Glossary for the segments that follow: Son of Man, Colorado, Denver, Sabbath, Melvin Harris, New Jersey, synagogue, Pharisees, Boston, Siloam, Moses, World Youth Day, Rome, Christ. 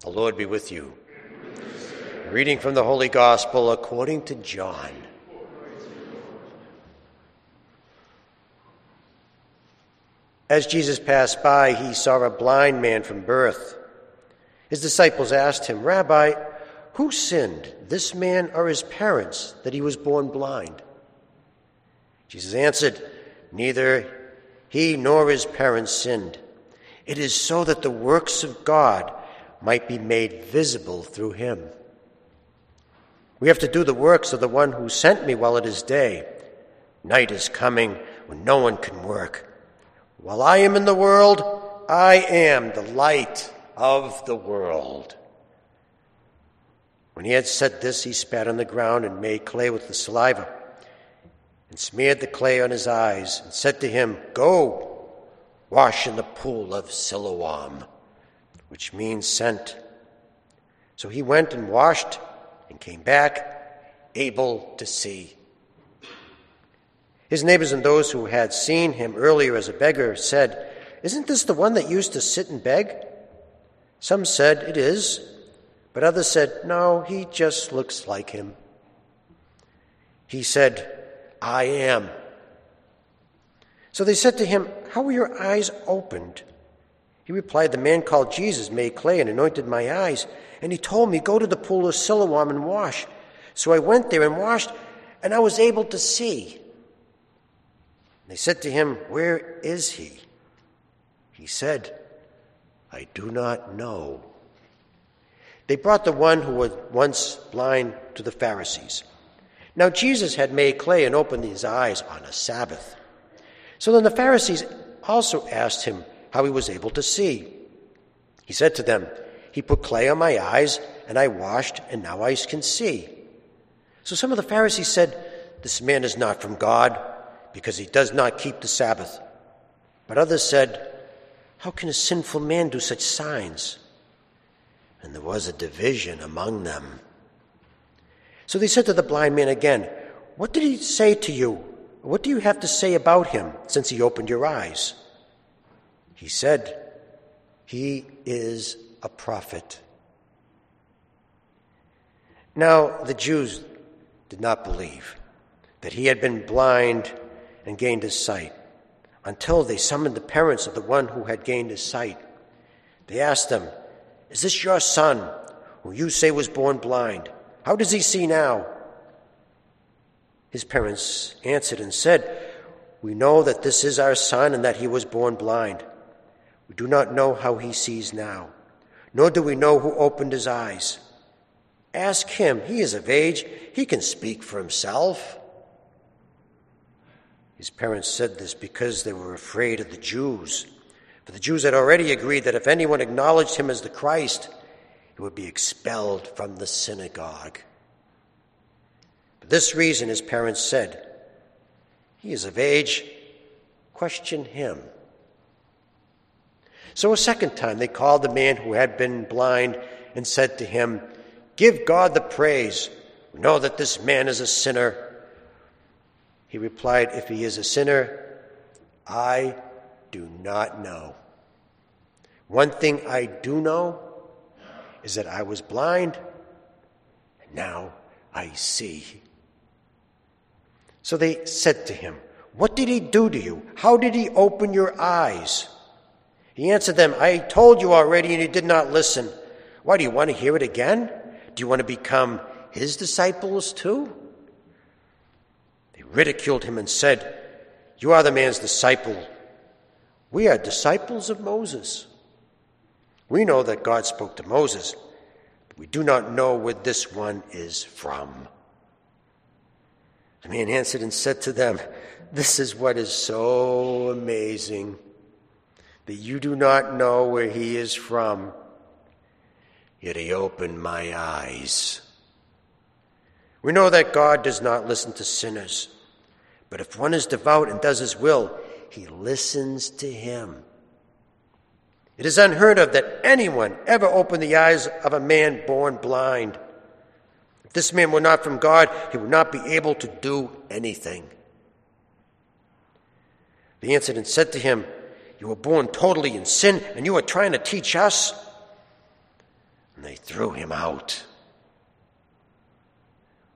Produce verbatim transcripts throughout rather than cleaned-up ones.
The Lord be with you. A reading from the Holy Gospel according to John. As Jesus passed by, he saw a blind man from birth. His disciples asked him, "Rabbi, who sinned, this man or his parents, that he was born blind?" Jesus answered, "Neither he nor his parents sinned. It is so that the works of God might be made visible through him. We have to do the works of the one who sent me while it is day. Night is coming when no one can work. While I am in the world, I am the light of the world." When he had said this, he spat on the ground and made clay with the saliva and smeared the clay on his eyes and said to him, "Go, wash in the pool of Siloam," which means sent. So he went and washed and came back, able to see. His neighbors and those who had seen him earlier as a beggar said, "Isn't this the one that used to sit and beg?" Some said, "It is," but others said, "No, he just looks like him." He said, "I am." So they said to him, "How were your eyes opened?" He replied, "The man called Jesus made clay and anointed my eyes, and he told me, 'Go to the pool of Siloam and wash.' So I went there and washed, and I was able to see." They said to him, "Where is he?" He said, "I do not know." They brought the one who was once blind to the Pharisees. Now Jesus had made clay and opened his eyes on a Sabbath. So then the Pharisees also asked him how he was able to see. He said to them, "He put clay on my eyes, and I washed, and now I can see." So some of the Pharisees said, "This man is not from God, because he does not keep the Sabbath." But others said, "How can a sinful man do such signs?" And there was a division among them. So they said to the blind man again, "What did he say to you? What do you have to say about him, since he opened your eyes?" He said, "He is a prophet." Now the Jews did not believe that he had been blind and gained his sight until they summoned the parents of the one who had gained his sight. They asked them, "Is this your son, who you say was born blind? How does he see now?" His parents answered and said, "We know that this is our son and that he was born blind. We do not know how he sees now, nor do we know who opened his eyes. Ask him. He is of age. He can speak for himself." His parents said this because they were afraid of the Jews, for the Jews had already agreed that if anyone acknowledged him as the Christ, he would be expelled from the synagogue. For this reason, his parents said, "He is of age. Question him." So a second time they called the man who had been blind and said to him, "Give God the praise. We know that this man is a sinner." He replied, "If he is a sinner, I do not know. One thing I do know is that I was blind, and now I see." So they said to him, "What did he do to you? How did he open your eyes?" He answered them, "I told you already, and you did not listen. Why, do you want to hear it again? Do you want to become his disciples too?" They ridiculed him and said, "You are the man's disciple. We are disciples of Moses. We know that God spoke to Moses, but we do not know where this one is from." The man answered and said to them, "This is what is so amazing, that you do not know where he is from. Yet he opened my eyes. We know that God does not listen to sinners, but if one is devout and does his will, he listens to him. It is unheard of that anyone ever opened the eyes of a man born blind. If this man were not from God, he would not be able to do anything." They answered and said to him, "You were born totally in sin, and you are trying to teach us?" and they threw him out.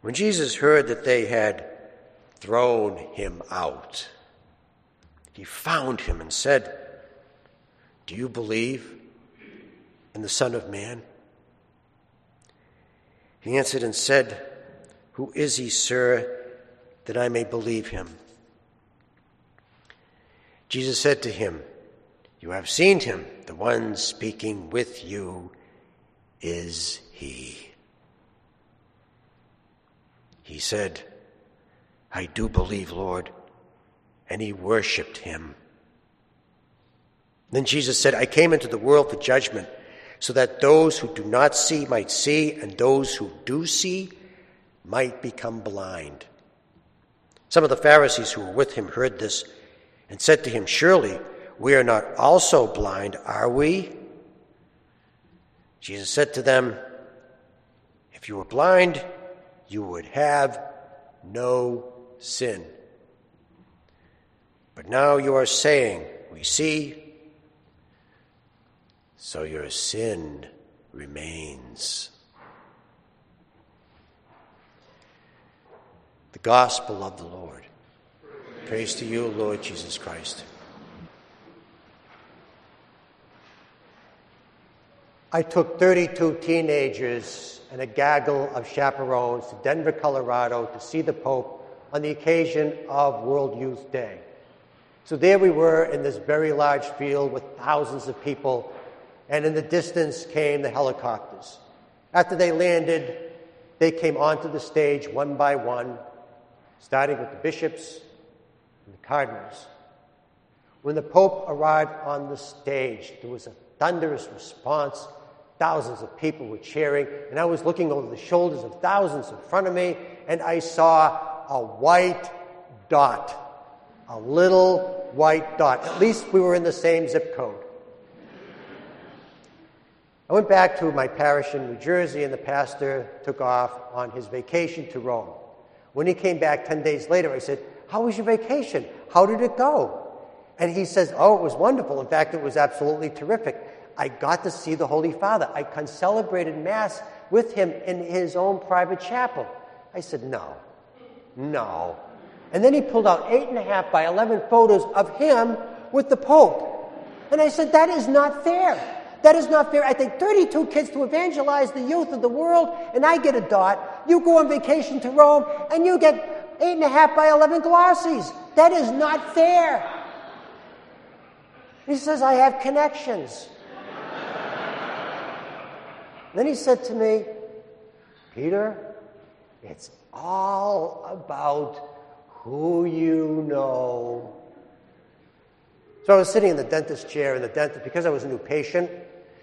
When Jesus heard that they had thrown him out, he found him and said, "Do you believe in the Son of Man?" He answered and said, "Who is he, sir, that I may believe him?" Jesus said to him, "You have seen him. The one speaking with you is he." He said, "I do believe, Lord," and he worshipped him. Then Jesus said, "I came into the world for judgment, so that those who do not see might see, and those who do see might become blind." Some of the Pharisees who were with him heard this and said to him, "Surely we are not also blind, are we?" Jesus said to them, "If you were blind, you would have no sin. But now you are saying, 'We see,' so your sin remains." The gospel of the Lord. Praise, Praise to you, Lord Jesus Christ. I took thirty-two teenagers and a gaggle of chaperones to Denver, Colorado to see the Pope on the occasion of World Youth Day. So there we were in this very large field with thousands of people, and in the distance came the helicopters. After they landed, they came onto the stage one by one, starting with the bishops and the cardinals. When the Pope arrived on the stage, there was a thunderous response. Thousands of people were cheering, and I was looking over the shoulders of thousands in front of me, and I saw a white dot, a little white dot. At least we were in the same zip code. I went back to my parish in New Jersey, and the pastor took off on his vacation to Rome. When he came back ten days later, I said, "How was your vacation? How did it go?" And he says, "Oh, it was wonderful. In fact, it was absolutely terrific. I got to see the Holy Father. I celebrated Mass with him in his own private chapel." I said, "No, no." And then he pulled out eight and a half by eleven photos of him with the Pope. And I said, "That is not fair. That is not fair. I take thirty-two kids to evangelize the youth of the world, and I get a dot. You go on vacation to Rome, and you get eight and a half by eleven glossies. That is not fair." He says, "I have connections." Then he said to me, "Peter, it's all about who you know." So I was sitting in the dentist's chair, and the dentist, because I was a new patient,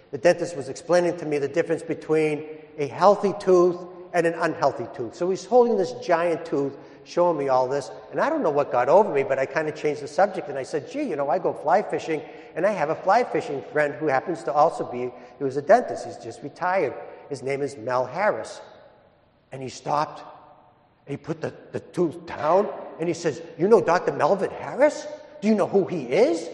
the dentist was explaining to me the difference between a healthy tooth and an unhealthy tooth. So he's holding this giant tooth, showing me all this, and I don't know what got over me, but I kind of changed the subject, and I said, "Gee, you know, I go fly fishing, and I have a fly fishing friend who happens to also be, he was a dentist, he's just retired. His name is Mel Harris." And he stopped, and he put the, the tooth down, and he says, "You know Doctor Melvin Harris? Do you know who he is?"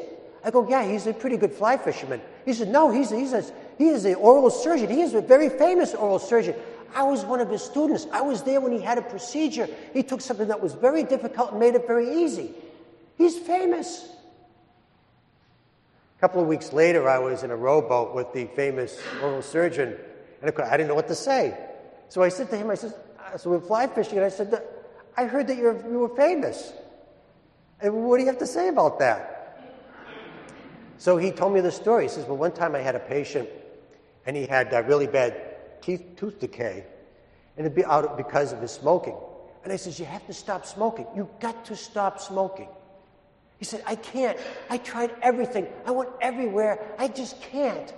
I go, "Yeah, he's a pretty good fly fisherman." He said, "No, he's he's a, he is an oral surgeon. He is a very famous oral surgeon. I was one of his students. I was there when he had a procedure. He took something that was very difficult and made it very easy. He's famous." A couple of weeks later, I was in a rowboat with the famous oral surgeon, and of course, I didn't know what to say. So I said to him, I said, "So we were fly fishing, and I said, I heard that you're, you were famous. And what do you have to say about that?" So he told me the story. He says, "Well, one time I had a patient, and he had uh, really bad teeth, tooth decay, and it'd be out because of his smoking." And I says, "You have to stop smoking. You got to stop smoking." He said, "I can't. I tried everything. I went everywhere. I just can't."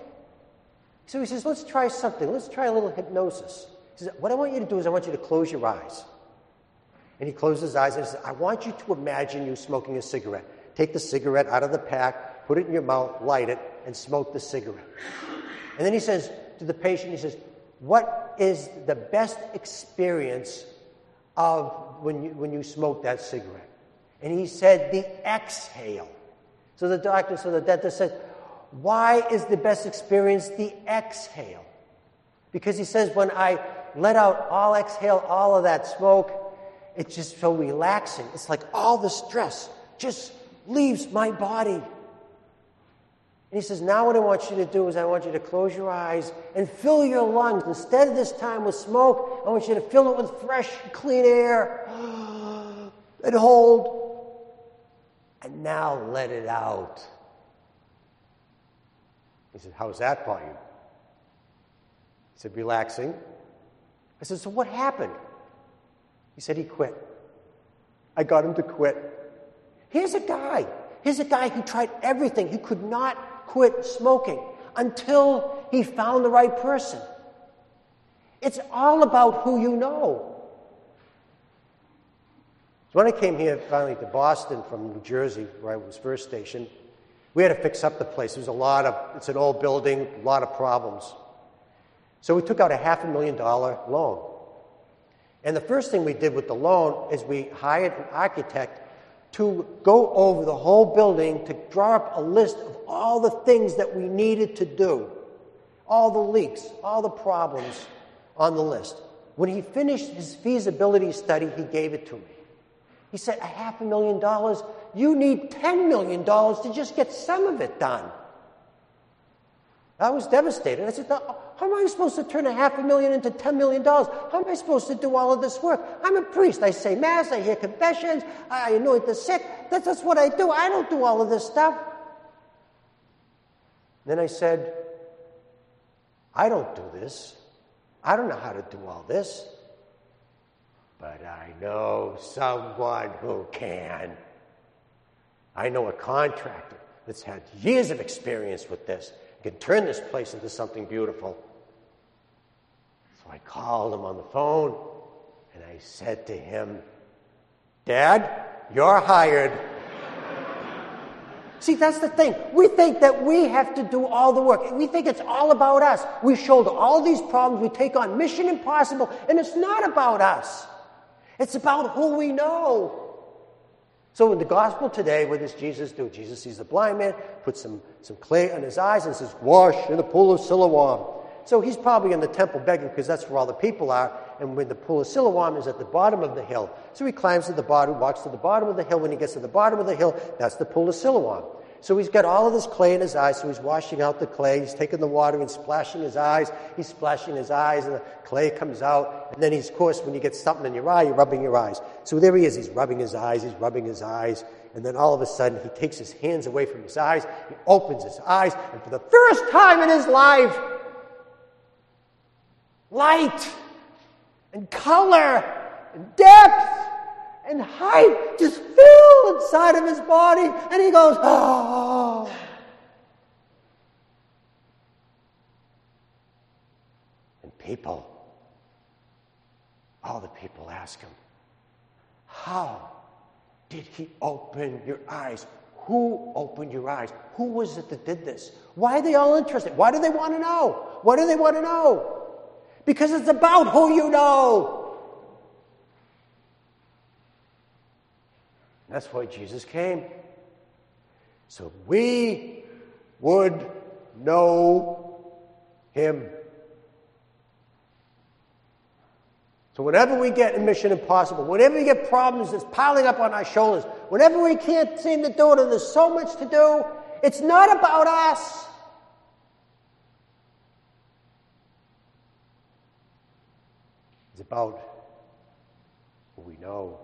So he says, "Let's try something. Let's try a little hypnosis." He says, "What I want you to do is I want you to close your eyes." And he closed his eyes and he said, "I want you to imagine you smoking a cigarette. Take the cigarette out of the pack, put it in your mouth, light it, and smoke the cigarette." And then he says to the patient, he says, "What is the best experience of when you, when you smoke that cigarette?" And he said, "The exhale." So the doctor, so the dentist said, "Why is the best experience the exhale?" Because he says, when I let out, all exhale, all of that smoke, it's just so relaxing. It's like all the stress just leaves my body. And he says, now what I want you to do is I want you to close your eyes and fill your lungs. Instead of this time with smoke, I want you to fill it with fresh, clean air. And hold. And now let it out. He said, how's that for you? He said, relaxing. I said, so what happened? He said, he quit. I got him to quit. Here's a guy. Here's a guy who tried everything. He could not quit smoking until he found the right person. It's all about who you know. So when I came here finally to Boston from New Jersey, where I was first stationed, we had to fix up the place. There's a lot of, it's an old building, a lot of problems. So we took out a half a million dollar loan. And the first thing we did with the loan is we hired an architect to go over the whole building to draw up a list of all the things that we needed to do, all the leaks, all the problems on the list. When he finished his feasibility study, he gave it to me. He said, a half a million dollars? You need ten million dollars to just get some of it done. I was devastated. I said, no, how am I supposed to turn a half a million into ten million dollars? How am I supposed to do all of this work? I'm a priest. I say Mass. I hear confessions. I anoint the sick. That's, that's what I do. I don't do all of this stuff. Then I said, I don't do this. I don't know how to do all this. But I know someone who can. I know a contractor that's had years of experience with this. He can turn this place into something beautiful. So I called him on the phone, and I said to him, Dad, you're hired. See, that's the thing. We think that we have to do all the work. We think it's all about us. We shoulder all these problems. We take on Mission Impossible, and it's not about us. It's about who we know. So in the gospel today, what does Jesus do? Jesus sees the blind man, puts some, some clay on his eyes, and says, wash in the pool of Siloam. So he's probably in the temple begging because that's where all the people are. And when the pool of Siloam is at the bottom of the hill. So he climbs to the bottom, walks to the bottom of the hill. When he gets to the bottom of the hill, that's the pool of Siloam. So he's got all of this clay in his eyes, so he's washing out the clay. He's taking the water and splashing his eyes. He's splashing his eyes, and the clay comes out. And then he's, of course, when you get something in your eye, you're rubbing your eyes. So there he is. He's rubbing his eyes. He's rubbing his eyes. And then all of a sudden, he takes his hands away from his eyes. He opens his eyes. And for the first time in his life, light and color and depth and height just filled inside of his body. And he goes, oh. And people, all the people ask him, how did he open your eyes? Who opened your eyes? Who was it that did this? Why are they all interested? Why do they want to know? What do they want to know? Because it's about who you know. That's why Jesus came. So we would know him. So whenever we get in Mission Impossible, whenever we get problems that's piling up on our shoulders, whenever we can't seem to do it and there's so much to do, it's not about us. It's about who we know.